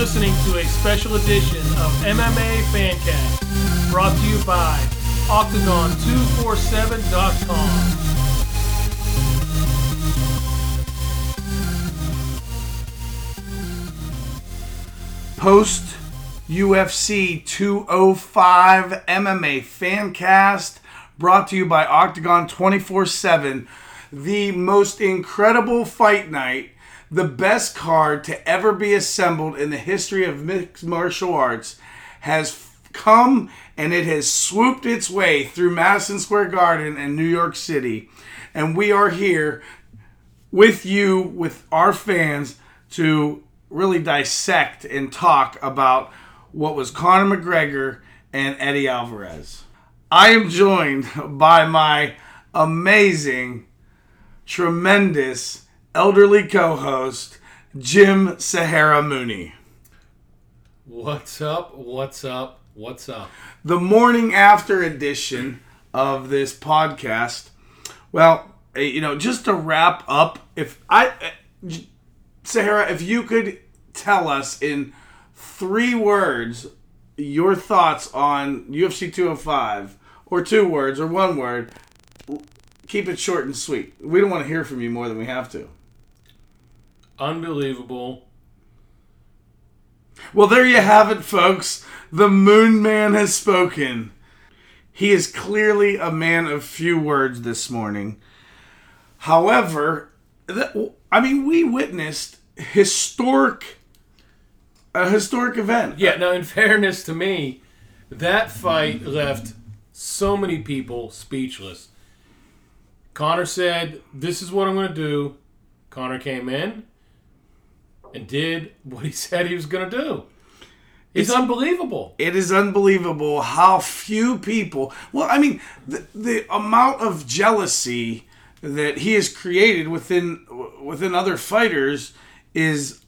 listening to a special edition of MMA Fancast, brought to you by Octagon247.com. Post UFC 205 MMA Fancast, brought to you by Octagon247, the most incredible fight night, the best card to ever be assembled in the history of mixed martial arts, has come and it has swooped its way through Madison Square Garden and New York City. And we are here with you, with our fans, to really dissect and talk about what was Conor McGregor and Eddie Alvarez. I am joined by my amazing, tremendous, elderly co-host, Jim Sahara Mooney. What's up, what's up, what's up? The morning after edition of this podcast. Well, you know, just to wrap up, Sahara, if you could tell us in 3 words your thoughts on UFC 205, or 2 words, or 1 word, keep it short and sweet. We don't want to hear from you more than we have to. Unbelievable. Well, there you have it, folks. The Moon Man has spoken. He is clearly a man of few words this morning. However, we witnessed a historic event. Yeah, now in fairness to me, that fight left so many people speechless. Conor said, "This is what I'm going to do." Conor came in and did what he said he was going to do. It's unbelievable. It is unbelievable how few people... Well, I mean, the amount of jealousy that he has created within other fighters is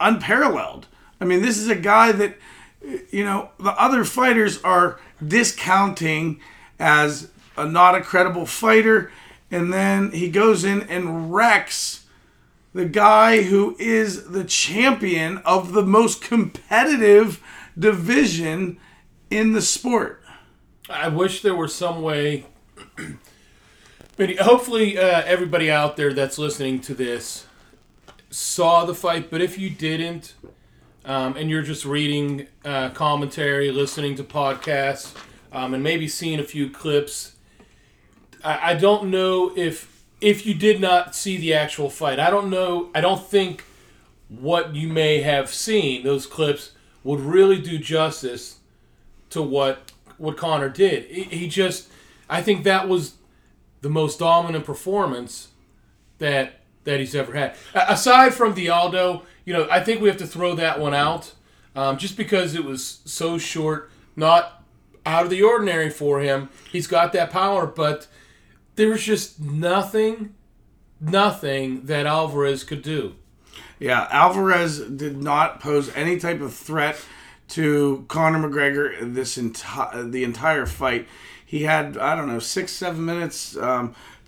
unparalleled. I mean, this is a guy that, you know, the other fighters are discounting as not a credible fighter, and then he goes in and wrecks the guy who is the champion of the most competitive division in the sport. I wish there were some way... Hopefully everybody out there that's listening to this saw the fight, but if you didn't, and you're just reading commentary, listening to podcasts, and maybe seeing a few clips, I don't know if you did not see the actual fight. I don't know. I don't think what you may have seen, those clips, would really do justice to what Conor did. I think that was the most dominant performance that he's ever had. Aside from Aldo, you know, I think we have to throw that one out just because it was so short, not out of the ordinary for him. He's got that power, but there was just nothing that Alvarez could do. Yeah, Alvarez did not pose any type of threat to Conor McGregor the entire fight. He had, 6-7 minutes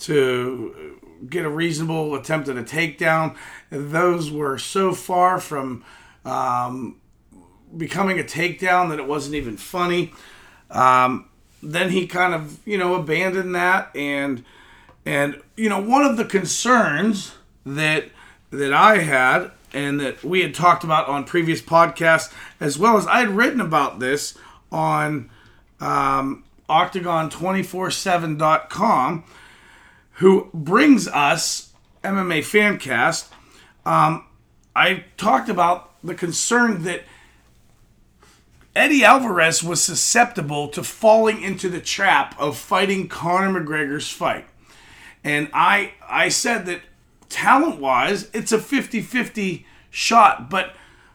to get a reasonable attempt at a takedown. Those were so far from becoming a takedown that it wasn't even funny. Then he kind of, you know, abandoned that. And you know, one of the concerns that I had and that we had talked about on previous podcasts, as well as I had written about this on... Octagon247.com, who brings us MMA Fancast. I talked about the concern that Eddie Alvarez was susceptible to falling into the trap of fighting Conor McGregor's fight. And I said that talent-wise, it's a 50-50 shot,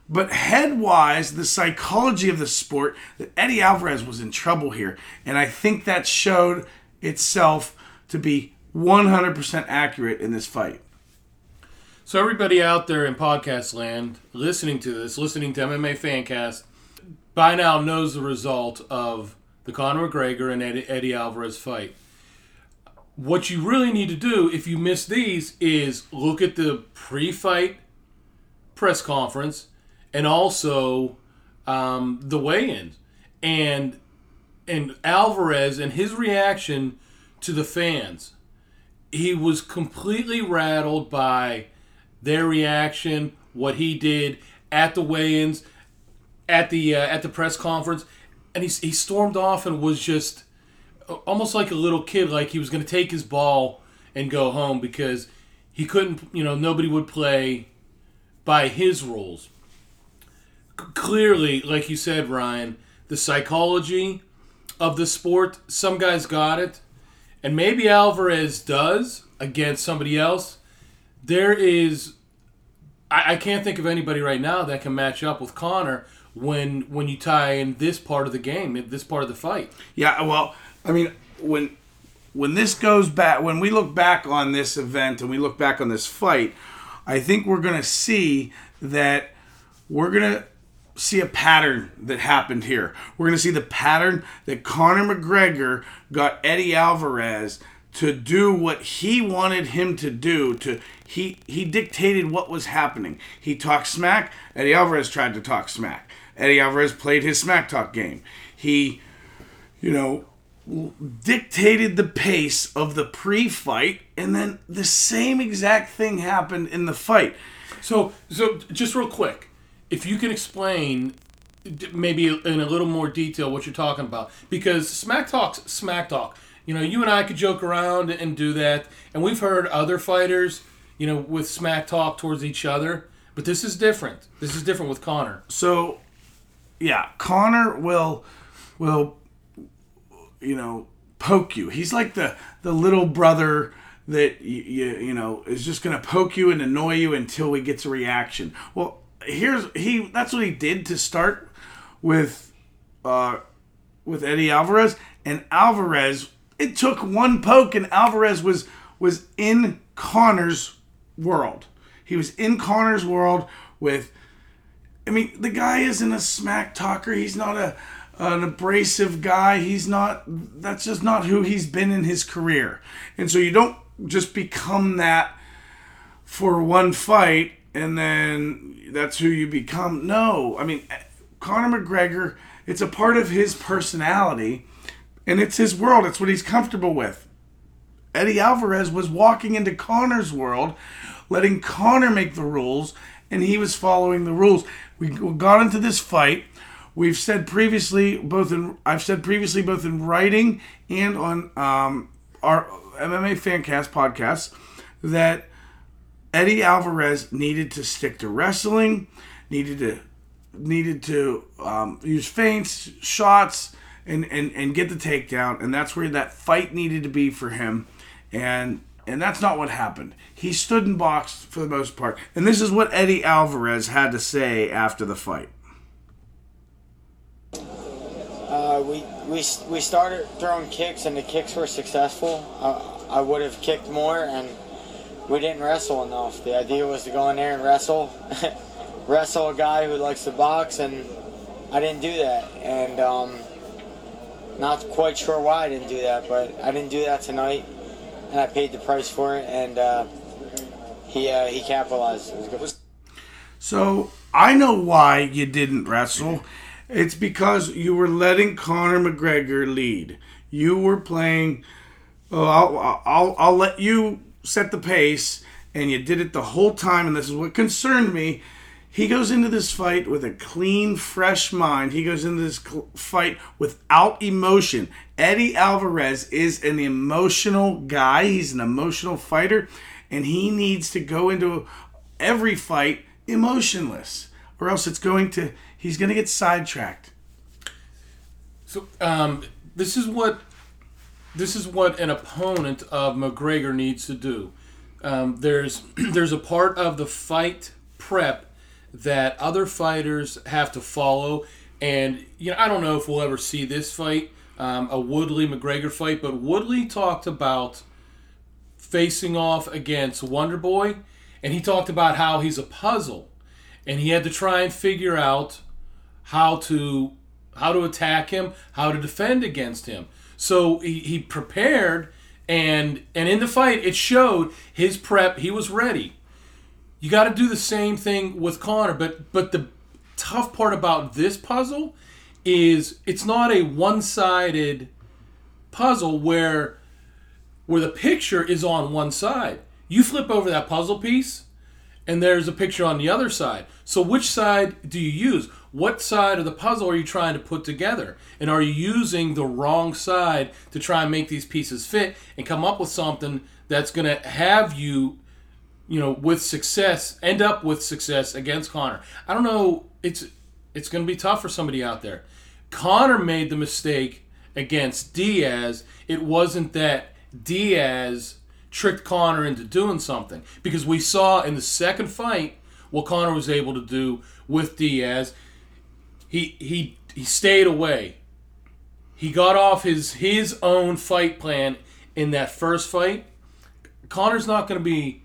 but head-wise, the psychology of the sport, that Eddie Alvarez was in trouble here. And I think that showed itself to be 100% accurate in this fight. So everybody out there in podcast land listening to this, listening to MMA Fancast, by now knows the result of the Conor McGregor and Eddie Alvarez fight. What you really need to do, if you miss these, is look at the pre-fight press conference and also the weigh-ins. And Alvarez and his reaction to the fans, he was completely rattled by their reaction, what he did at the weigh-ins, at the press conference, and he stormed off and was just almost like a little kid, like he was going to take his ball and go home because he couldn't, you know, nobody would play by his rules. Clearly, like you said, Ryan, the psychology of the sport, some guys got it, and maybe Alvarez does against somebody else. There is, I can't think of anybody right now that can match up with Conor when you tie in this part of the game, this part of the fight. Yeah, well, I mean, when this goes back, when we look back on this event and we look back on this fight, I think we're going to see that we're going to see a pattern that happened here. We're going to see the pattern that Conor McGregor got Eddie Alvarez to do what he wanted him to do. He dictated what was happening. He talked smack. Eddie Alvarez tried to talk smack. Eddie Alvarez played his smack talk game. He, you know, dictated the pace of the pre-fight, and then the same exact thing happened in the fight. So just real quick, if you can explain maybe in a little more detail what you're talking about, because smack talk's smack talk. You know, you and I could joke around and do that, and we've heard other fighters, you know, with smack talk towards each other, but this is different. This is different with Conor. So, yeah, Conor will you know, poke you. He's like the little brother that, you know, is just going to poke you and annoy you until he gets a reaction. Well, that's what he did to start with Eddie Alvarez. And Alvarez, it took one poke, and Alvarez was in Conor's world. He was in Conor's world with, I mean, the guy isn't a smack talker. He's not an abrasive guy. That's just not who he's been in his career. And so you don't just become that for one fight and then that's who you become. No, I mean, Conor McGregor, it's a part of his personality and it's his world. It's what he's comfortable with. Eddie Alvarez was walking into Conor's world, letting Conor make the rules, and he was following the rules. We got into this fight. We've said previously, both in writing and on our MMA Fancast podcast, that Eddie Alvarez needed to stick to wrestling, needed to use feints, shots, and get the takedown, and that's where that fight needed to be for him, and that's not what happened. He stood and boxed for the most part, and this is what Eddie Alvarez had to say after the fight. We started throwing kicks, and the kicks were successful. I would have kicked more, and we didn't wrestle enough. The idea was to go in there and wrestle a guy who likes to box, and I didn't do that. And not quite sure why I didn't do that, but I didn't do that tonight, and I paid the price for it. And he capitalized. It was good. So I know why you didn't wrestle. It's because you were letting Conor McGregor lead. You were playing, I'll let you set the pace, and you did it the whole time, and this is what concerned me. He goes into this fight with a clean, fresh mind. He goes into this fight without emotion. Eddie Alvarez is an emotional guy. He's an emotional fighter, and he needs to go into every fight emotionless, or else he's going to get sidetracked. So this is what an opponent of McGregor needs to do. There's a part of the fight prep that other fighters have to follow, and you know, I don't know if we'll ever see this fight, a Woodley McGregor fight, but Woodley talked about facing off against Wonderboy, and he talked about how he's a puzzle, and he had to try and figure out how to attack him, how to defend against him. So he prepared, and in the fight it showed his prep. He was ready. You got to do the same thing with Conor, but the tough part about this puzzle is it's not a one-sided puzzle where the picture is on one side. You flip over that puzzle piece, and there's a picture on the other side. So which side do you use? What side of the puzzle are you trying to put together? And are you using the wrong side to try and make these pieces fit and come up with something that's going to have you, with success, end up with success against Conor? I don't know. It's going to be tough for somebody out there. Conor made the mistake against Diaz. It wasn't that Diaz tricked Conor into doing something, because we saw in the second fight what Conor was able to do with Diaz. He stayed away. He got off his own fight plan in that first fight. Conor's not going to be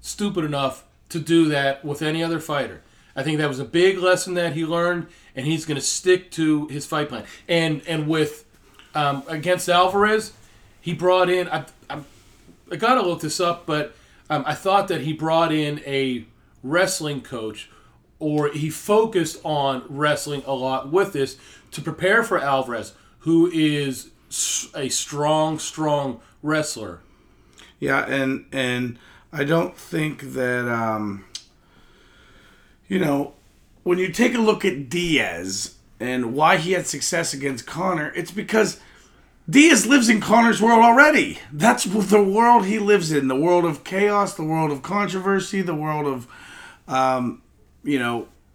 stupid enough to do that with any other fighter. I think that was a big lesson that he learned, and he's going to stick to his fight plan. And with against Alvarez, he brought in. I got to look this up, but I thought that he brought in a wrestling coach, or he focused on wrestling a lot with this to prepare for Alvarez, who is a strong wrestler. Yeah, and I don't think that, when you take a look at Diaz and why he had success against Conor, it's because Diaz lives in Conor's world already. That's the world he lives in. The world of chaos, the world of controversy, the world of,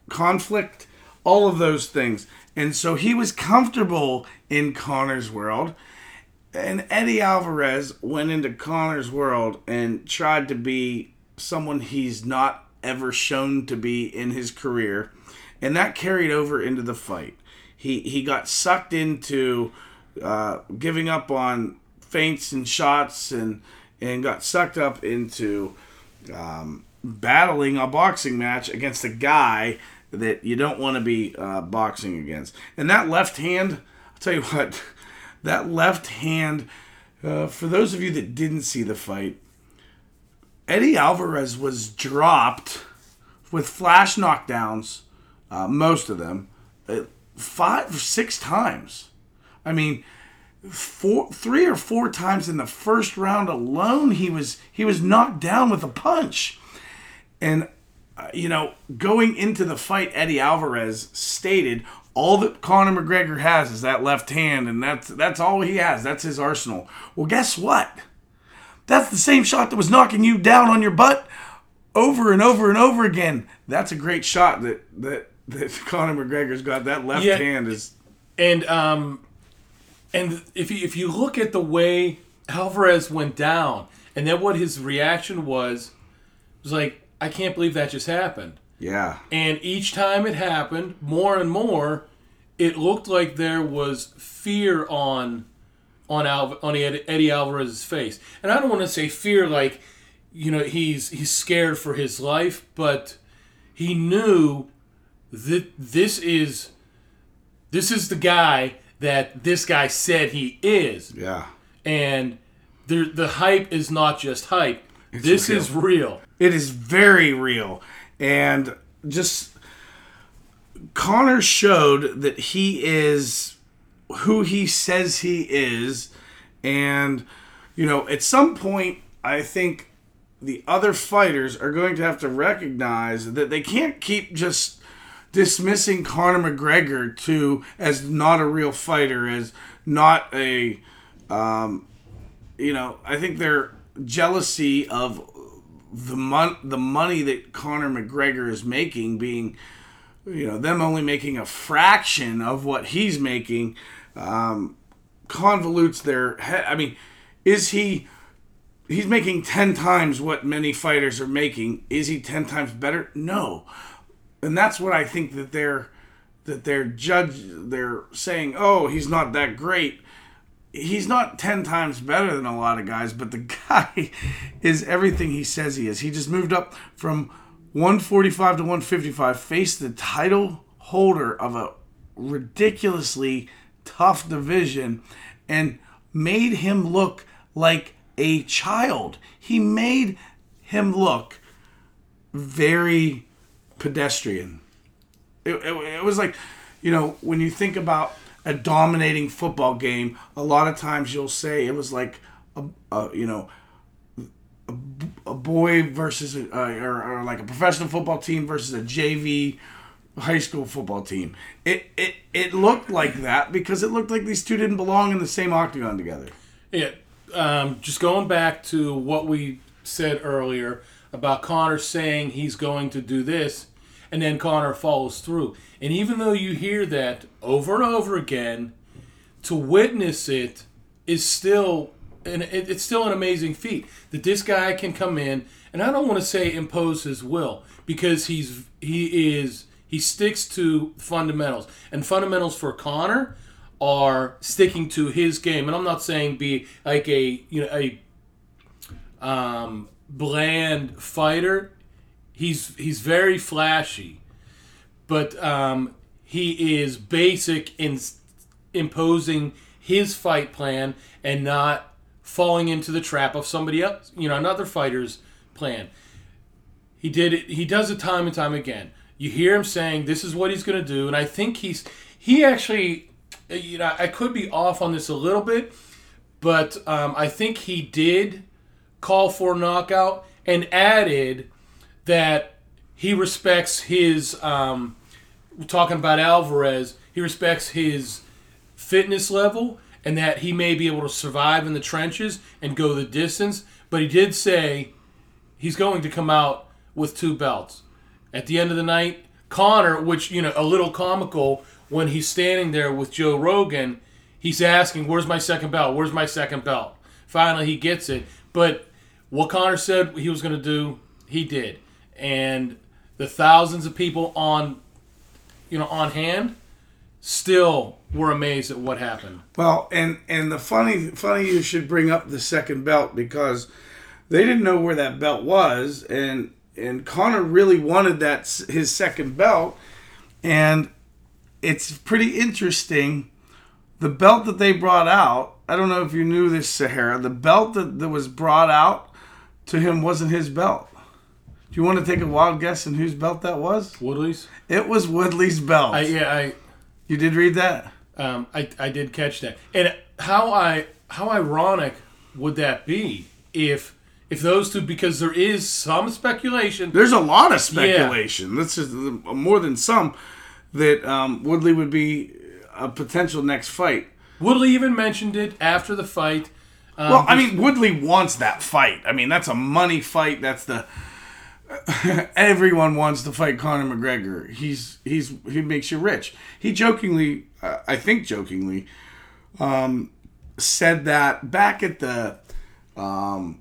conflict, all of those things. And so he was comfortable in Conor's world. And Eddie Alvarez went into Conor's world and tried to be someone he's not ever shown to be in his career. And that carried over into the fight. He got sucked into giving up on feints and shots and got sucked up into battling a boxing match against a guy that you don't want to be boxing against. And that left hand, I'll tell you what, that left hand, for those of you that didn't see the fight, Eddie Alvarez was dropped with flash knockdowns, most of them, 5 or 6 times. I mean, 3 or 4 times in the first round alone, he was knocked down with a punch. And, going into the fight, Eddie Alvarez stated all that Conor McGregor has is that left hand, and that's all he has. That's his arsenal. Well, guess what? That's the same shot that was knocking you down on your butt over and over and over again. That's a great shot that Conor McGregor's got. That left hand is... And if you look at the way Alvarez went down, and then what his reaction was, it was like, I can't believe that just happened. Yeah. And each time it happened, more and more, it looked like there was fear on Eddie Alvarez's face. And I don't want to say fear like, he's scared for his life, but he knew that this is the guy that this guy said he is. Yeah. And the hype is not just hype. This is real. It is very real. And just Conor showed that he is who he says he is. And, at some point, I think the other fighters are going to have to recognize that they can't keep just dismissing Conor McGregor as not a real fighter, as not a, I think their jealousy of the money that Conor McGregor is making being, them only making a fraction of what he's making, convolutes their head. I mean, he's making 10 times what many fighters are making. Is he 10 times better? No. And that's what I think that they're saying, oh, he's not that great. He's not 10 times better than a lot of guys, but the guy is everything he says he is. He just moved up from 145 to 155, faced the title holder of a ridiculously tough division, and made him look like a child. He made him look very pedestrian. It was like, you know, when you think about a dominating football game, a lot of times you'll say it was like, a boy versus or like a professional football team versus a JV high school football team. It looked like that because it looked like these two didn't belong in the same octagon together. Yeah, just going back to what we said earlier about Conor saying he's going to do this, and then Conor follows through. And even though you hear that over and over again, to witness it is still, and it's still an amazing feat that this guy can come in, and I don't want to say impose his will, because he sticks to fundamentals. And fundamentals for Conor are sticking to his game. And I'm not saying be like a bland fighter. He's very flashy, but he is basic in imposing his fight plan and not falling into the trap of somebody else, you know, another fighter's plan. He did it. He does it time and time again. You hear him saying this is what he's going to do, and I think he actually, you know, I could be off on this a little bit, but I think he did call for a knockout and added that he respects his, we're talking about Alvarez, he respects his fitness level and that he may be able to survive in the trenches and go the distance. But he did say he's going to come out with two belts. At the end of the night, Conor, which, you know, a little comical when he's standing there with Joe Rogan, he's asking, where's my second belt? Where's my second belt? Finally, he gets it. But what Conor said he was going to do, he did. And the thousands of people on hand still were amazed at what happened. Well, and the funny you should bring up the second belt, because they didn't know where that belt was, and Conor really wanted that, his second belt, and it's pretty interesting. The belt that they brought out, I don't know if you knew this, Sahara, the belt that was brought out to him wasn't his belt. Do you want to take a wild guess on whose belt that was? Woodley's. It was Woodley's belt. You did read that? I did catch that. And how ironic would that be if those two, because there is some speculation. There's a lot of speculation. Yeah. This is more than some, that Woodley would be a potential next fight. Woodley even mentioned it after the fight. Well, I mean, Woodley wants that fight. I mean, that's a money fight. That's the... Everyone wants to fight Conor McGregor. He makes you rich. He jokingly, said that back at the, I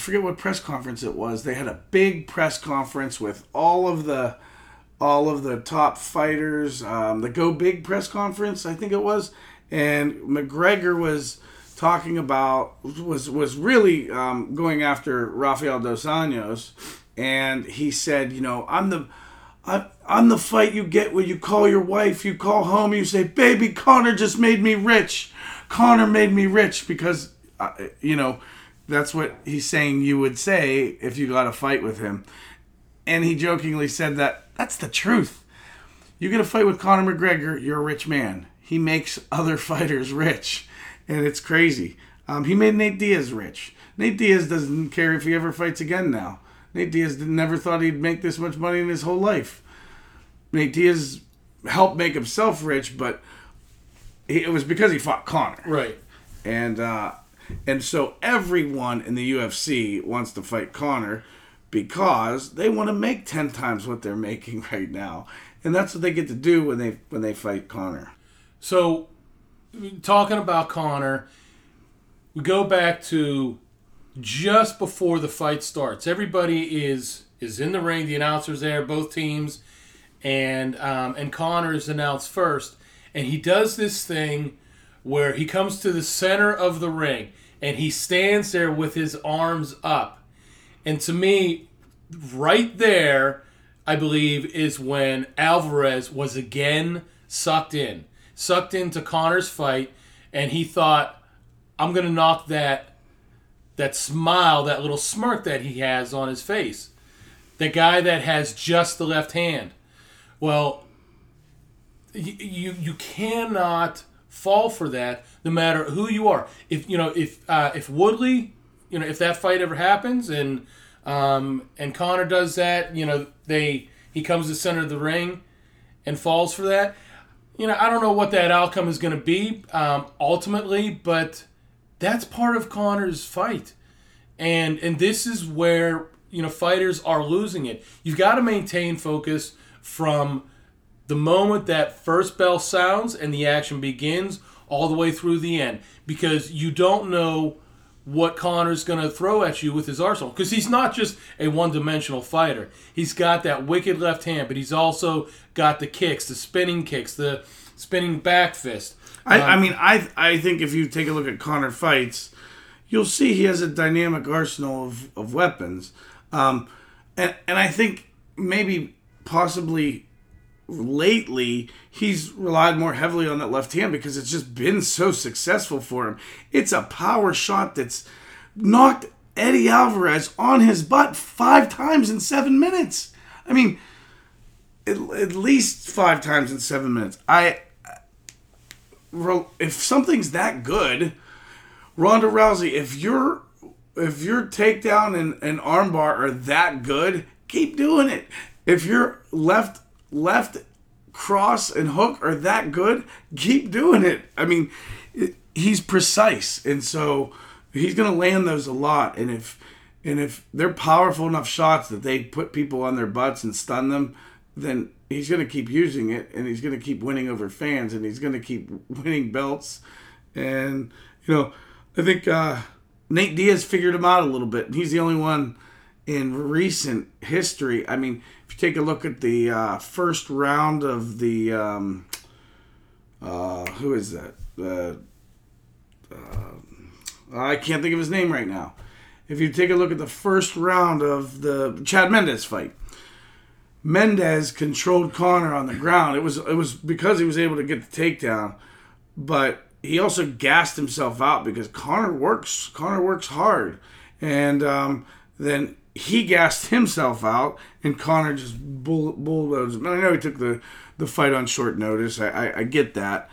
forget what press conference it was. They had a big press conference with all of the top fighters. The Go Big press conference, I think it was, and McGregor was talking about, was really going after Rafael dos Anjos, and he said, you know, I'm the fight you get when you call your wife, you call home, you say, baby, Conor just made me rich. Conor made me rich, because, you know, that's what he's saying you would say if you got a fight with him. And he jokingly said that's the truth. You get a fight with Conor McGregor, you're a rich man. He makes other fighters rich. And it's crazy. He made Nate Diaz rich. Nate Diaz doesn't care if he ever fights again now. Nate Diaz never thought he'd make this much money in his whole life. Nate Diaz helped make himself rich, but it was because he fought Conor. Right. And so everyone in the UFC wants to fight Conor because they want to make 10 times what they're making right now. And that's what they get to do when they fight Conor. So... talking about Conor, we go back to just before the fight starts. Everybody is in the ring. The announcer's there, both teams, and Conor is announced first. And he does this thing where he comes to the center of the ring and he stands there with his arms up. And to me, right there, I believe, is when Alvarez was again sucked into Conor's fight, and he thought, I'm going to knock that smile, that little smirk that he has on his face. The guy that has just the left hand. Well, you cannot fall for that, no matter who you are. If Woodley, if that fight ever happens and Conor does that, he comes to the center of the ring and falls for that. I don't know what that outcome is going to be ultimately, but that's part of Conor's fight, and this is where fighters are losing it. You've got to maintain focus from the moment that first bell sounds and the action begins all the way through the end, because you don't know what Conor's going to throw at you with his arsenal, because he's not just a one-dimensional fighter. He's got that wicked left hand, but he's also got the kicks, the spinning kicks, the spinning back fist. I think if you take a look at Conor fights, you'll see he has a dynamic arsenal of weapons. And I think maybe possibly lately he's relied more heavily on that left hand because it's just been so successful for him. It's a power shot that's knocked Eddie Alvarez on his butt 5 times in 7 minutes. I mean, at least 5 times in 7 minutes. If something's that good, Ronda Rousey, if your takedown and armbar are that good, keep doing it. If your left cross and hook are that good, keep doing it. I mean, he's precise, and so he's going to land those a lot. And if they're powerful enough shots that they put people on their butts and stun them, then he's going to keep using it, and he's going to keep winning over fans, and he's going to keep winning belts. And I think Nate Diaz figured him out a little bit. He's the only one in recent history. I mean, if you take a look at the first round of the who is that? I can't think of his name right now. If you take a look at the first round of the Chad Mendes fight, Mendes controlled Conor on the ground. It was because he was able to get the takedown, but he also gassed himself out because Conor works hard. And then he gassed himself out, and Conor just bulldozed him. I know he took the fight on short notice. I get that.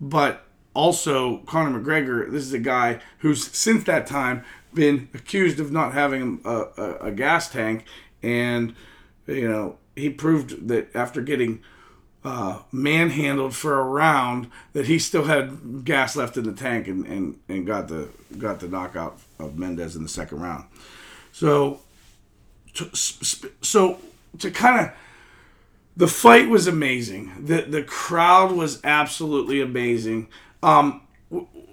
But also, Conor McGregor, this is a guy who's, since that time, been accused of not having a gas tank. And, he proved that after getting manhandled for a round, that he still had gas left in the tank and got the knockout of Mendes in the second round. The fight was amazing. The crowd was absolutely amazing.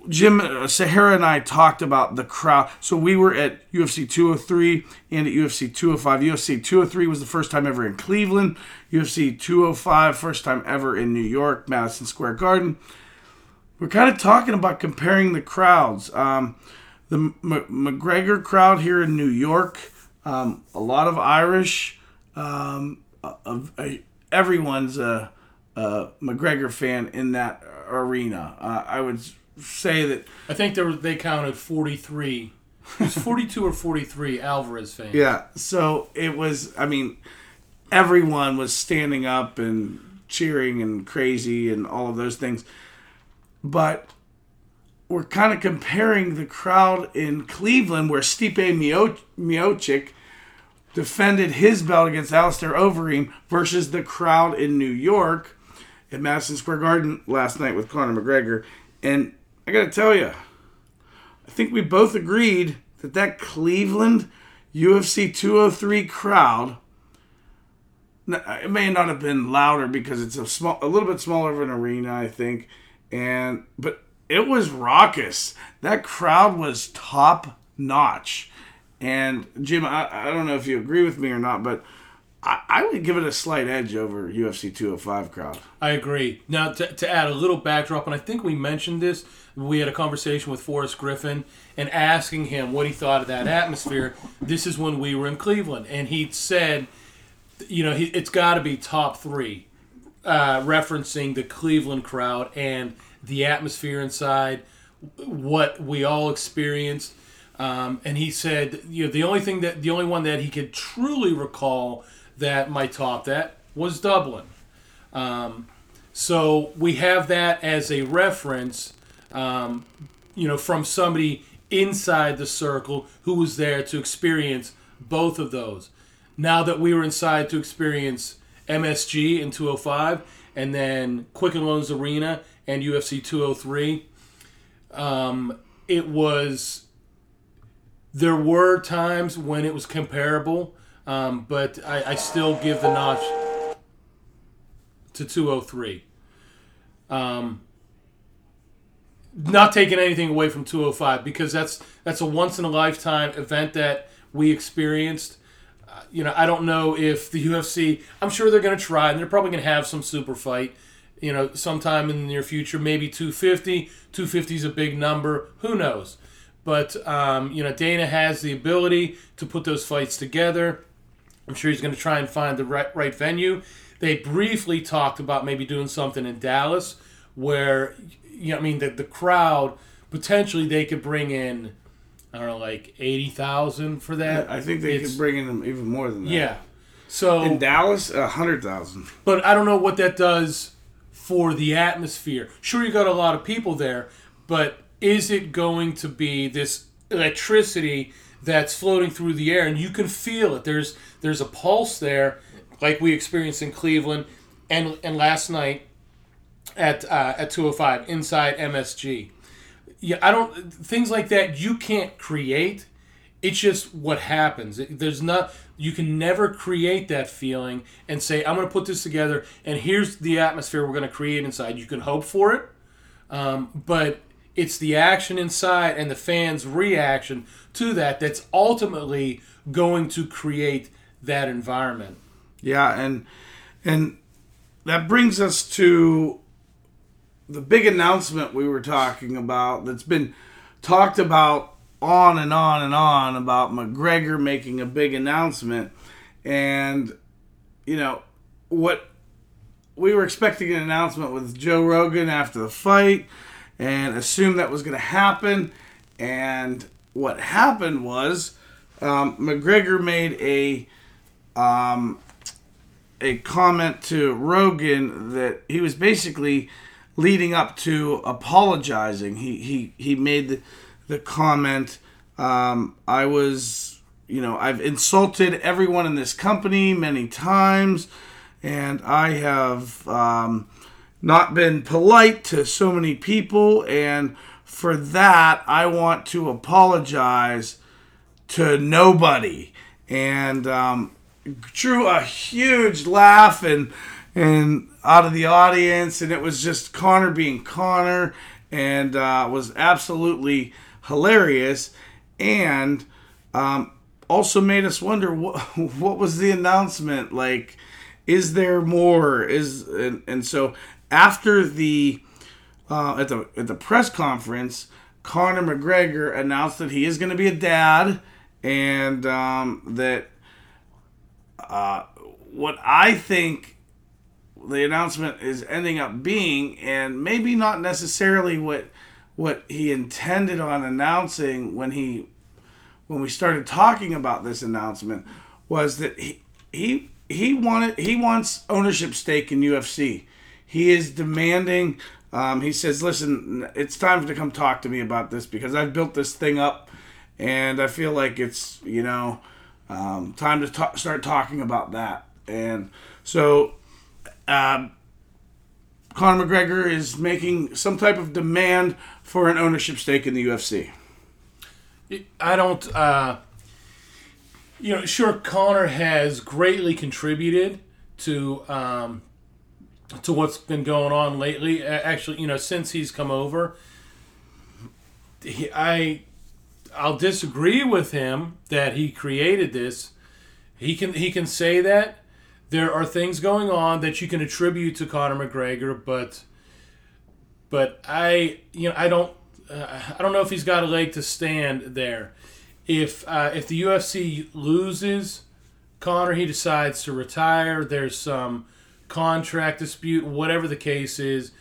Jim Sahara and I talked about the crowd. So we were at UFC 203 and at UFC 205. UFC 203 was the first time ever in Cleveland. UFC 205, first time ever in New York, Madison Square Garden. We're kind of talking about comparing the crowds. The McGregor crowd here in New York, a lot of Irish. Everyone's a McGregor fan in that arena. I would say that I think they counted 43. It was 42 or 43 Alvarez fans. Yeah, so it was. I mean, everyone was standing up and cheering and crazy and all of those things. But we're kind of comparing the crowd in Cleveland, where Stipe Miocic defended his belt against Alistair Overeem, versus the crowd in New York at Madison Square Garden last night with Conor McGregor. And I got to tell you, I think we both agreed that Cleveland UFC 203 crowd, it may not have been louder because it's a little bit smaller of an arena, I think, but it was raucous. That crowd was top notch. And Jim, I don't know if you agree with me or not, but I would give it a slight edge over UFC 205 crowd. I agree. Now, to add a little backdrop, and I think we mentioned this, we had a conversation with Forrest Griffin and asking him what he thought of that atmosphere. This is when we were in Cleveland. And he said, it's got to be top three, referencing the Cleveland crowd and the atmosphere inside, what we all experienced. And he said, the only one that he could truly recall that might top that was Dublin. So we have that as a reference, you know, from somebody inside the circle who was there to experience both of those. Now that we were inside to experience MSG and 205, and then Quicken Loans Arena and UFC 203, it was... There were times when it was comparable, but I still give the notch to 203. Not taking anything away from 205, because that's a once-in-a-lifetime event that we experienced. You know, I don't know if the UFC... I'm sure they're going to try, and they're probably going to have some super fight, you know, sometime in the near future, maybe 250. 250 is a big number. Who knows? But, you know, Dana has the ability to put those fights together. I'm sure he's going to try and find the right venue. They briefly talked about maybe doing something in Dallas where, you know, I mean, the crowd, potentially they could bring in, I don't know, like 80,000 for that. Yeah, I think they could bring in even more than that. Yeah. So in Dallas, 100,000. But I don't know what that does for the atmosphere. Sure, you got a lot of people there, but... Is it going to be this electricity that's floating through the air? And you can feel it. There's a pulse there, like we experienced in Cleveland and last night at 205 inside MSG. Yeah, I don't things like that you can't create. It's just what happens. There's not you can never create that feeling and say, I'm going to put this together, and here's the atmosphere we're going to create inside. You can hope for it, but... It's the action inside and the fans' reaction to that that's ultimately going to create that environment. Yeah, and that brings us to the big announcement we were talking about that's been talked about on and on and on about McGregor making a big announcement. And, you know, what we were expecting an announcement with Joe Rogan after the fight, and assumed that was going to happen. And what happened was McGregor made a comment to Rogan that he was basically leading up to apologizing. He made the comment, I was, you know, I've insulted everyone in this company many times, and I have... not been polite to so many people, and for that, I want to apologize to nobody. And drew a huge laugh and out of the audience, and it was just Conor being Conor, and was absolutely hilarious, and also made us wonder what was the announcement like. Is there more? And so. After the at the press conference, Conor McGregor announced that he is going to be a dad, and that what I think the announcement is ending up being, and maybe not necessarily what he intended on announcing when we started talking about this announcement, was that he wants ownership stake in UFC. He is demanding, he says, listen, it's time to come talk to me about this because I've built this thing up and I feel like it's, you know, time to start talking about that. And so Conor McGregor is making some type of demand for an ownership stake in the UFC. I don't, you know, sure, Conor has greatly contributed to what's been going on lately. Actually, you know, since he's come over, I'll disagree with him that he created this. He can say that. There are things going on that you can attribute to Conor McGregor, but I don't know if he's got a leg to stand there. If the UFC loses Conor, he decides to retire. There's some contract dispute, whatever the case is,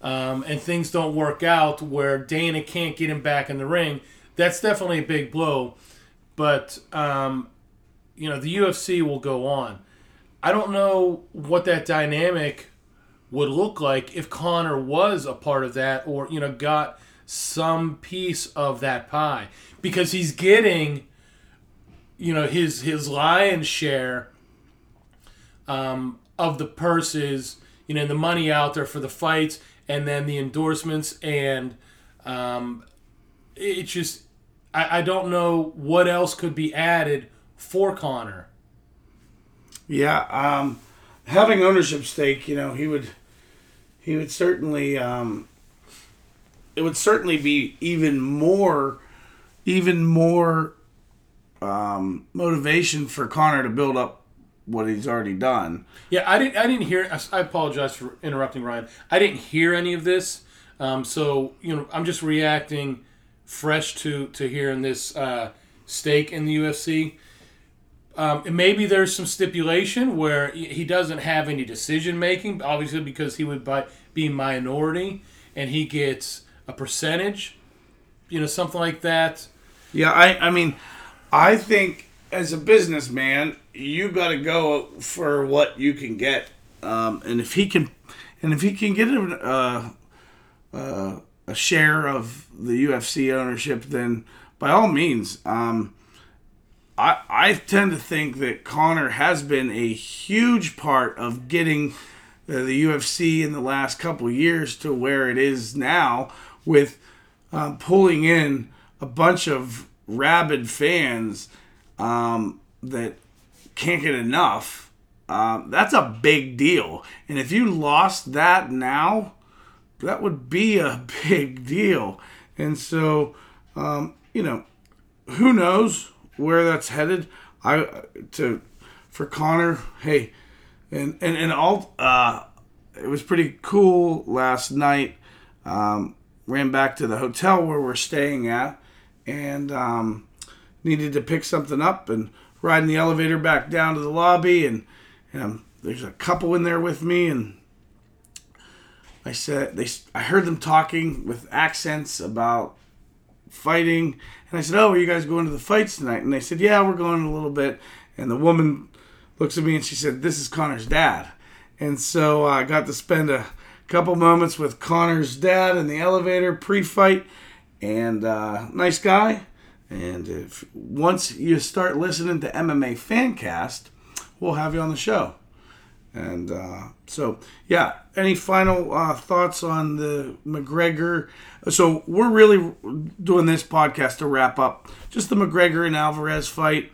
and things don't work out where Dana can't get him back in the ring, that's definitely a big blow. But, you know, the UFC will go on. I don't know what that dynamic would look like if Conor was a part of that, or, you know, got some piece of that pie, because he's getting, you know, his lion's share of the purses, you know, the money out there for the fights, and then the endorsements, and it just, I don't know what else could be added for Conor. Yeah, having ownership stake, you know, he would certainly, it would certainly be even more motivation for Conor to build up what he's already done. Yeah, I didn't hear. I apologize for interrupting, Ryan. I didn't hear any of this, so you know, I'm just reacting fresh to hearing this stake in the UFC. And maybe there's some stipulation where he doesn't have any decision making, obviously, because he would be minority, and he gets a percentage, you know, something like that. Yeah, I mean, I think as a businessman, you got to go for what you can get, and if he can get a share of the UFC ownership, then by all means. I tend to think that Conor has been a huge part of getting the UFC in the last couple of years to where it is now, with pulling in a bunch of rabid fans that can't get enough. That's a big deal. And if you lost that now, that would be a big deal. And so, you know, who knows where that's headed? For Conor, hey, and all. It was pretty cool last night. Ran back to the hotel where we're staying at, and needed to pick something up, and riding the elevator back down to the lobby, and there's a couple in there with me, and I said I heard them talking with accents about fighting, and I said, "Oh, are you guys going to the fights tonight?" And they said, "Yeah, we're going in a little bit." And the woman looks at me and she said, "This is Conor's dad." And so I got to spend a couple moments with Conor's dad in the elevator pre-fight, and nice guy. And if once you start listening to MMA Fancast, we'll have you on the show. And so, yeah, any final thoughts on the McGregor? So we're really doing this podcast to wrap up just the McGregor and Alvarez fight.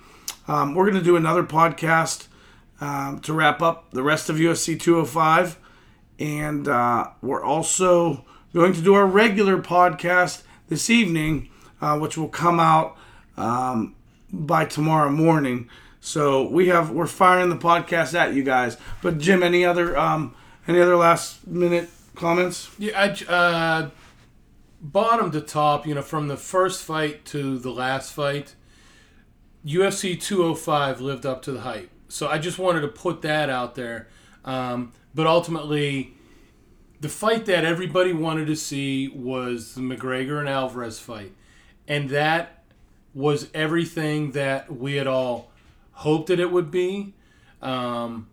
We're going to do another podcast to wrap up the rest of UFC 205. And we're also going to do our regular podcast this evening, which will come out by tomorrow morning. So we're firing the podcast at you guys. But Jim, any other last minute comments? Yeah, bottom to top, you know, from the first fight to the last fight, UFC 205 lived up to the hype. So I just wanted to put that out there. But ultimately, the fight that everybody wanted to see was the McGregor and Alvarez fight, and that was everything that we had all hoped that it would be, and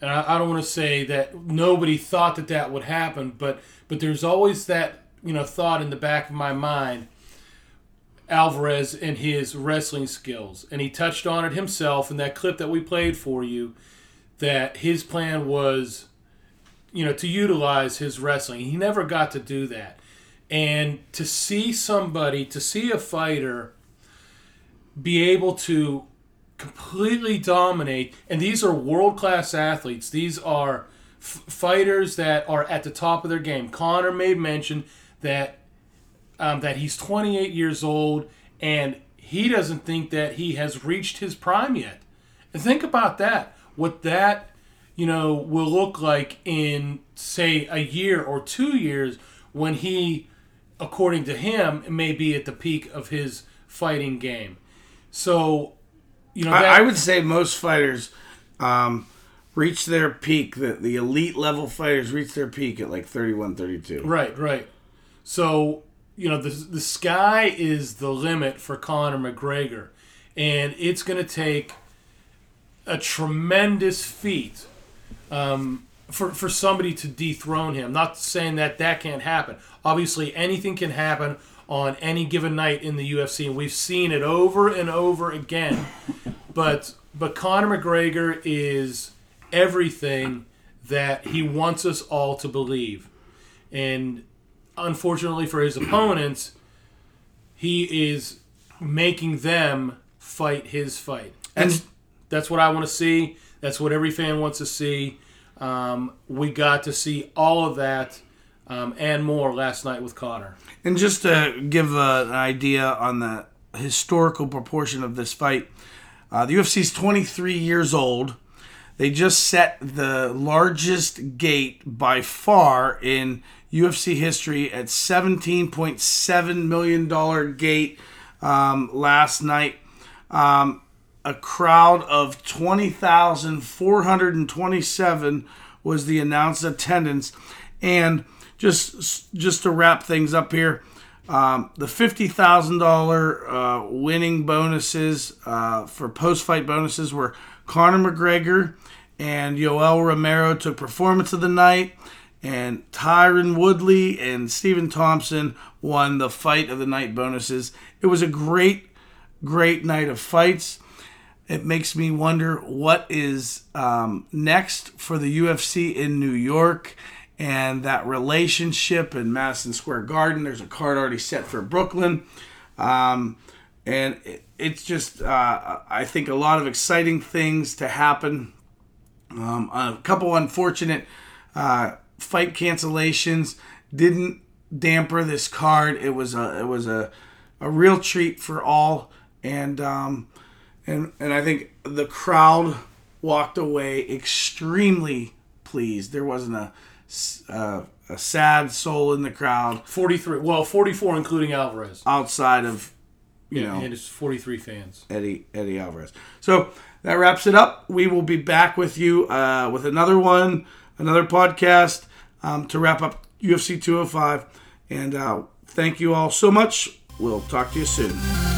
I don't want to say that nobody thought that would happen, but there's always that, you know, thought in the back of my mind, Alvarez and his wrestling skills, and he touched on it himself in that clip that we played for you, that his plan was, you know, to utilize his wrestling. He never got to do that, and to see a fighter be able to completely dominate, and these are world-class athletes. These are fighters that are at the top of their game. Conor made mention that he's 28 years old, and he doesn't think that he has reached his prime yet. And think about that. What that, you know, will look like in, say, a year or 2 years, when he, according to him, may be at the peak of his fighting game. So, you know, I would say most fighters reach their peak, the elite level fighters reach their peak at like 31, 32. Right. So, you know, the sky is the limit for Conor McGregor, and it's going to take a tremendous feat for somebody to dethrone him. Not saying that that can't happen. Obviously, anything can happen on any given night in the UFC, and we've seen it over and over again. But Conor McGregor is everything that he wants us all to believe. And unfortunately for his opponents, he is making them fight his fight. That's what I want to see. That's what every fan wants to see. We got to see all of that and more last night with Conor. And just to give an idea on the historical proportion of this fight, the UFC is 23 years old. They just set the largest gate by far in UFC history at $17.7 million gate last night. A crowd of 20,427 was the announced attendance. And just to wrap things up here, the $50,000 winning bonuses for post-fight bonuses were Conor McGregor and Yoel Romero took performance of the night, and Tyron Woodley and Steven Thompson won the fight of the night bonuses. It was a great, great night of fights. It makes me wonder what is next for the UFC in New York and that relationship in Madison Square Garden. There's a card already set for Brooklyn. And it's just, I think, a lot of exciting things to happen. A couple unfortunate fight cancellations didn't damper this card. It was a real treat for all. And I think the crowd walked away extremely pleased. There wasn't a sad soul in the crowd. 44 including Alvarez. Outside of, and it's 43 fans. Eddie Alvarez. So that wraps it up. We will be back with you with another podcast to wrap up UFC 205. And thank you all so much. We'll talk to you soon.